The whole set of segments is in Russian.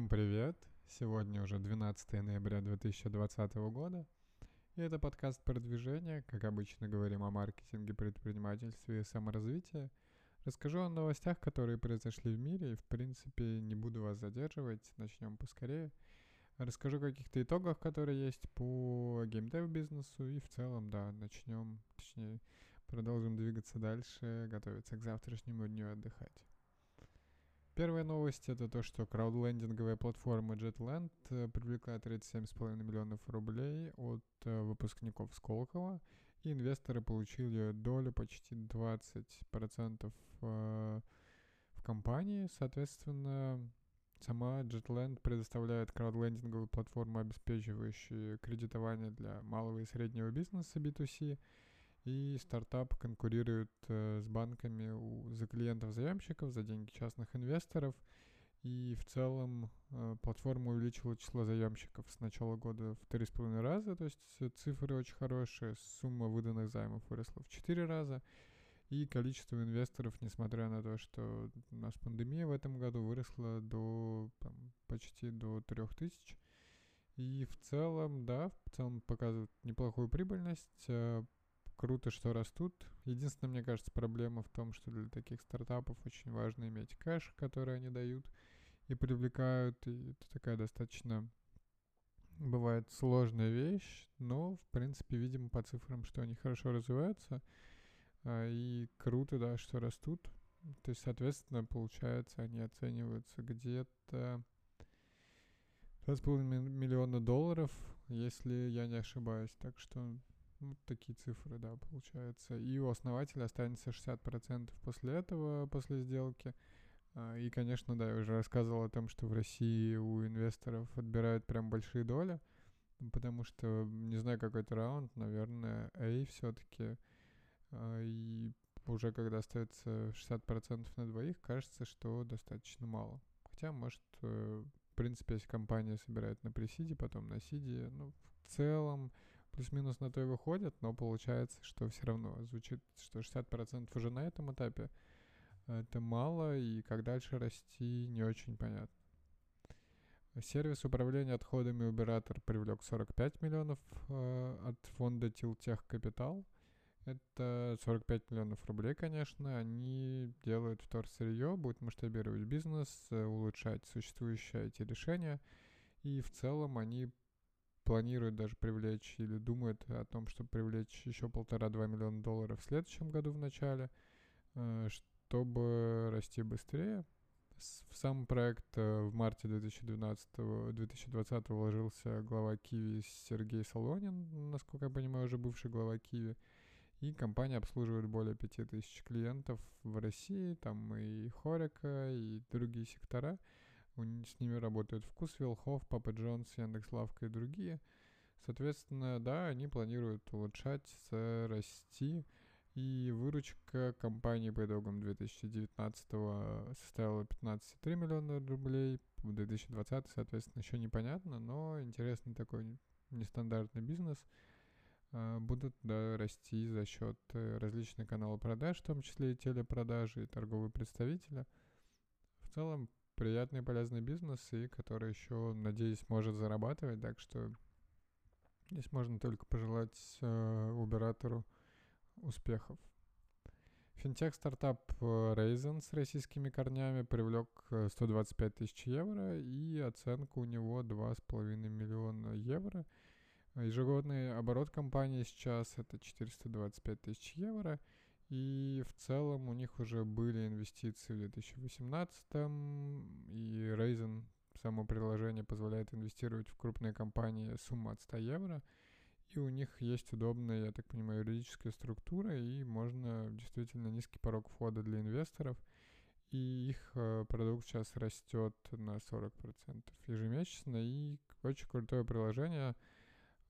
Всем привет! Сегодня уже 12 ноября 2020 года, и это подкаст продвижения. Как обычно, говорим о маркетинге, предпринимательстве и саморазвитии. Расскажу о новостях, которые произошли в мире, и в принципе не буду вас задерживать, начнем поскорее. Расскажу о каких-то итогах, которые есть по геймдев-бизнесу, и в целом, да, продолжим двигаться дальше, готовиться к завтрашнему дню, отдыхать. Первая новость — это то, что краудлендинговая платформа Jetland привлекла 37,5 миллионов рублей от выпускников Сколково, и инвесторы получили долю почти 20% в компании. Соответственно, сама Jetland предоставляет краудлендинговую платформу, обеспечивающую кредитование для малого и среднего бизнеса B2C, и стартап конкурирует с банками за клиентов-заемщиков, за деньги частных инвесторов. И в целом платформа увеличила число заемщиков с начала года в 3,5 раза. То есть цифры очень хорошие, сумма выданных займов выросла в 4 раза. И количество инвесторов, несмотря на то, что у нас пандемия, в этом году выросла почти до 3000. И в целом, показывает неплохую прибыльность. Круто, что растут. Единственная, мне кажется, проблема в том, что для таких стартапов очень важно иметь кэш, который они дают и привлекают. И это такая достаточно, бывает, сложная вещь, но, в принципе, видимо по цифрам, что они хорошо развиваются. И круто, да, что растут. То есть, соответственно, получается, они оцениваются где-то 2,5 миллиона долларов, если я не ошибаюсь. Так что... Вот такие цифры, да, получается. И у основателя останется 60% после этого, после сделки. И, конечно, да, я уже рассказывал о том, что в России у инвесторов отбирают прям большие доли, потому что, не знаю, какой это раунд, наверное, A все-таки. И уже когда остается 60% на двоих, кажется, что достаточно мало. Хотя, может, в принципе, если компания собирает на пресиде, потом на сиде, в целом... Плюс-минус на то и выходит, но получается, что все равно звучит, что 60% уже на этом этапе. Это мало, и как дальше расти, не очень понятно. Сервис управления отходами Убираtor привлек 45 миллионов от фонда ТилТех Капитал. Это 45 миллионов рублей, конечно. Они делают вторсырье, будут масштабировать бизнес, улучшать существующие IT-решения. И в целом они... планируют даже привлечь или думают о том, чтобы привлечь еще 1,5-2 миллиона долларов в следующем году в начале, чтобы расти быстрее. В сам проект в марте 2020 вложился глава Киви Сергей Солонин, насколько я понимаю, уже бывший глава Киви. И компания обслуживает более 5000 клиентов в России, там и хорека, и другие сектора. С ними работают ВкусВилл, Хофф, Папа Джонс, Яндекс.Лавка и другие. Соответственно, да, они планируют улучшать, расти. И выручка компании по итогам 2019-го составила 15,3 миллиона рублей. В 2020, соответственно, еще непонятно, но интересный такой нестандартный бизнес. Будут, да, расти за счет различных каналов продаж, в том числе и телепродажи, и торговые представители. В целом, приятный и полезный бизнес, и который еще, надеюсь, может зарабатывать, так что здесь можно только пожелать Убиратору успехов. Финтех-стартап Raisin с российскими корнями привлек 125 тысяч евро, и оценка у него 2,5 миллиона евро. Ежегодный оборот компании сейчас — это 425 тысяч евро. И в целом у них уже были инвестиции в 2018-м, и Raisin, само приложение, позволяет инвестировать в крупные компании сумму от 100 евро, и у них есть удобная, я так понимаю, юридическая структура, и можно действительно низкий порог входа для инвесторов, и их продукт сейчас растет на 40% ежемесячно, и очень крутое приложение.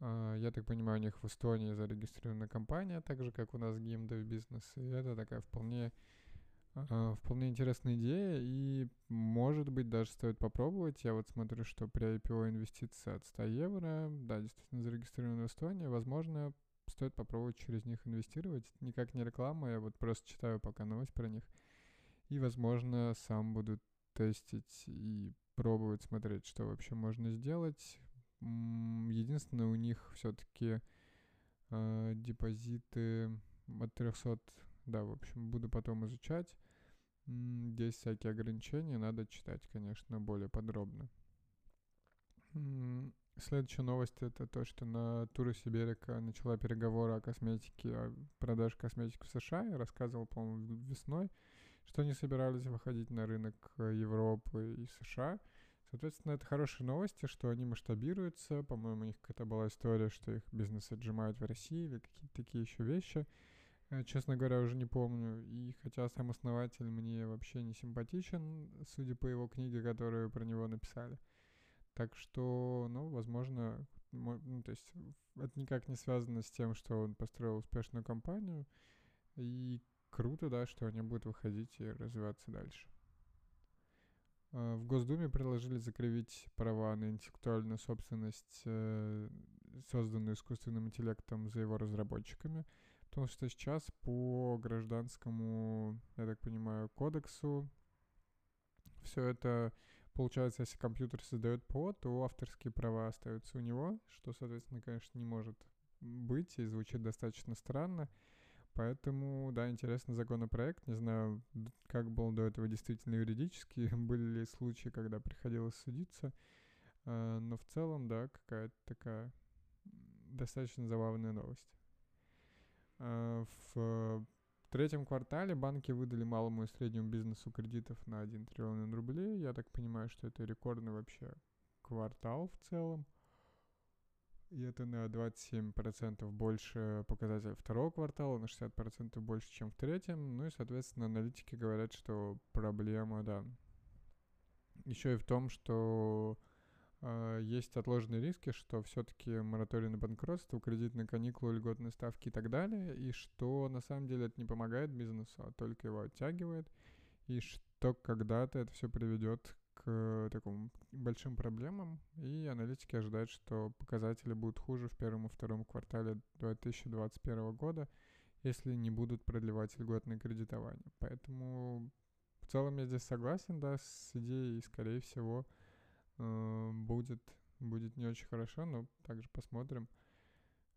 Я так понимаю, у них в Эстонии зарегистрирована компания, так же, как у нас геймдев-бизнес. И это такая вполне интересная идея. И, может быть, даже стоит попробовать. Я вот смотрю, что при IPO инвестиции от 100 евро, да, действительно зарегистрирована в Эстонии. Возможно, стоит попробовать через них инвестировать. Это никак не реклама, я вот просто читаю пока новость про них. И, возможно, сам буду тестить и пробовать, смотреть, что вообще можно сделать. Единственное, у них все-таки депозиты от 300, да, в общем, буду потом изучать. Здесь всякие ограничения, надо читать, конечно, более подробно. Следующая новость — это то, что Natura Siberica начала переговоры о косметике, о продаже косметики в США. Я рассказывал, по-моему, весной, что они собирались выходить на рынок Европы и США. Соответственно, это хорошие новости, что они масштабируются. По-моему, у них какая-то была история, что их бизнес отжимают в России или какие-то такие еще вещи. Честно говоря, уже не помню. И хотя сам основатель мне вообще не симпатичен, судя по его книге, которую про него написали. Так что, ну, возможно, то есть это никак не связано с тем, что он построил успешную компанию. И круто, да, что они будут выходить и развиваться дальше. В Госдуме предложили закрепить права на интеллектуальную собственность, созданную искусственным интеллектом, за его разработчиками. Потому что сейчас по гражданскому, я так понимаю, кодексу все это получается, если компьютер создает ПО, то авторские права остаются у него, что, соответственно, конечно, не может быть и звучит достаточно странно. Поэтому, да, интересный законопроект. Не знаю, как был до этого действительно юридически, были ли случаи, когда приходилось судиться. Но в целом, да, какая-то такая достаточно забавная новость. В третьем квартале банки выдали малому и среднему бизнесу кредитов на 1 триллион рублей. Я так понимаю, что это рекордный вообще квартал в целом. И это на 27% больше показателя второго квартала, на 60% больше, чем в третьем. Ну и, соответственно, аналитики говорят, что проблема, да, еще и в том, что есть отложенные риски, что все-таки мораторий на банкротство, кредитные каникулы, льготные ставки и так далее, и что на самом деле это не помогает бизнесу, а только его оттягивает, и что когда-то это все приведет к таким большим проблемам, и аналитики ожидают, что показатели будут хуже в первом и втором квартале 2021 года, если не будут продлевать льготное кредитование. Поэтому в целом я здесь согласен, да, с идеей, и, скорее всего, будет не очень хорошо, но также посмотрим,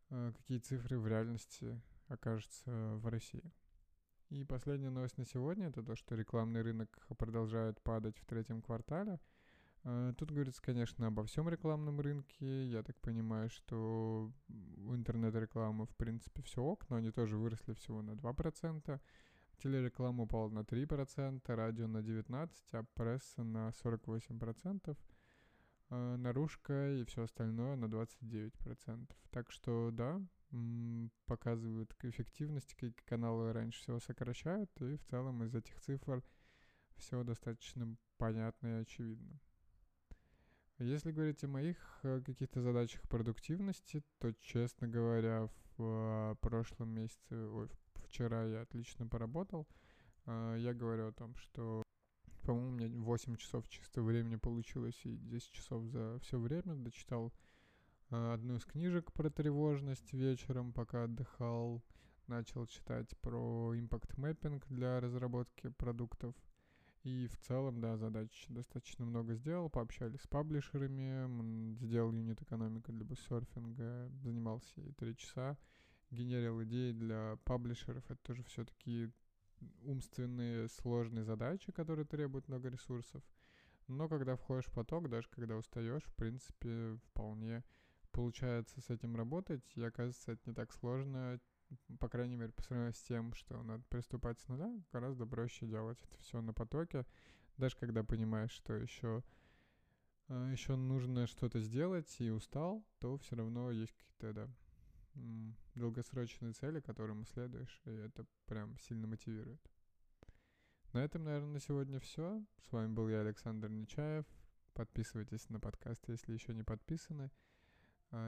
какие цифры в реальности окажутся в России. И последняя новость на сегодня — это то, что рекламный рынок продолжает падать в третьем квартале. Тут говорится, конечно, обо всем рекламном рынке. Я так понимаю, что у интернет-рекламы, в принципе, все ок, но они тоже выросли всего на 2%. Телереклама упала на 3%, радио на 19%, а пресса на 48%. Наружка и все остальное на 29%. Так что, да, показывают эффективность, какие каналы раньше всего сокращают, и в целом из этих цифр все достаточно понятно и очевидно. Если говорить о моих каких-то задачах продуктивности, то, честно говоря, в прошлом месяце, вчера я отлично поработал. Я говорю о том, что, по-моему, у меня 8 часов чистого времени получилось, и 10 часов за все время. Дочитал одну из книжек про тревожность вечером, пока отдыхал. Начал читать про impact mapping для разработки продуктов. И в целом, да, задач достаточно много сделал. Пообщались с паблишерами, сделал юнит-экономику для буссерфинга, занимался ей 3 часа. Генерил идеи для паблишеров. Это тоже все-таки умственные сложные задачи, которые требуют много ресурсов. Но когда входишь в поток, даже когда устаешь, в принципе, вполне получается с этим работать. И оказывается, это не так сложно, по крайней мере, по сравнению с тем, что надо приступать с нуля. Гораздо проще делать это все на потоке. Даже когда понимаешь, что еще нужно что-то сделать и устал, то все равно есть какие-то, да, долгосрочные цели, которым следуешь, и это прям сильно мотивирует. На этом, наверное, на сегодня все. С вами был я, Александр Нечаев. Подписывайтесь на подкаст, если еще не подписаны.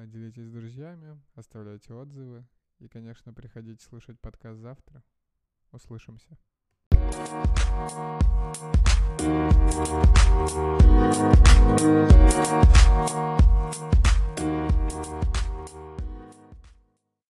Делитесь с друзьями, оставляйте отзывы. И, конечно, приходите слушать подкаст завтра. Услышимся.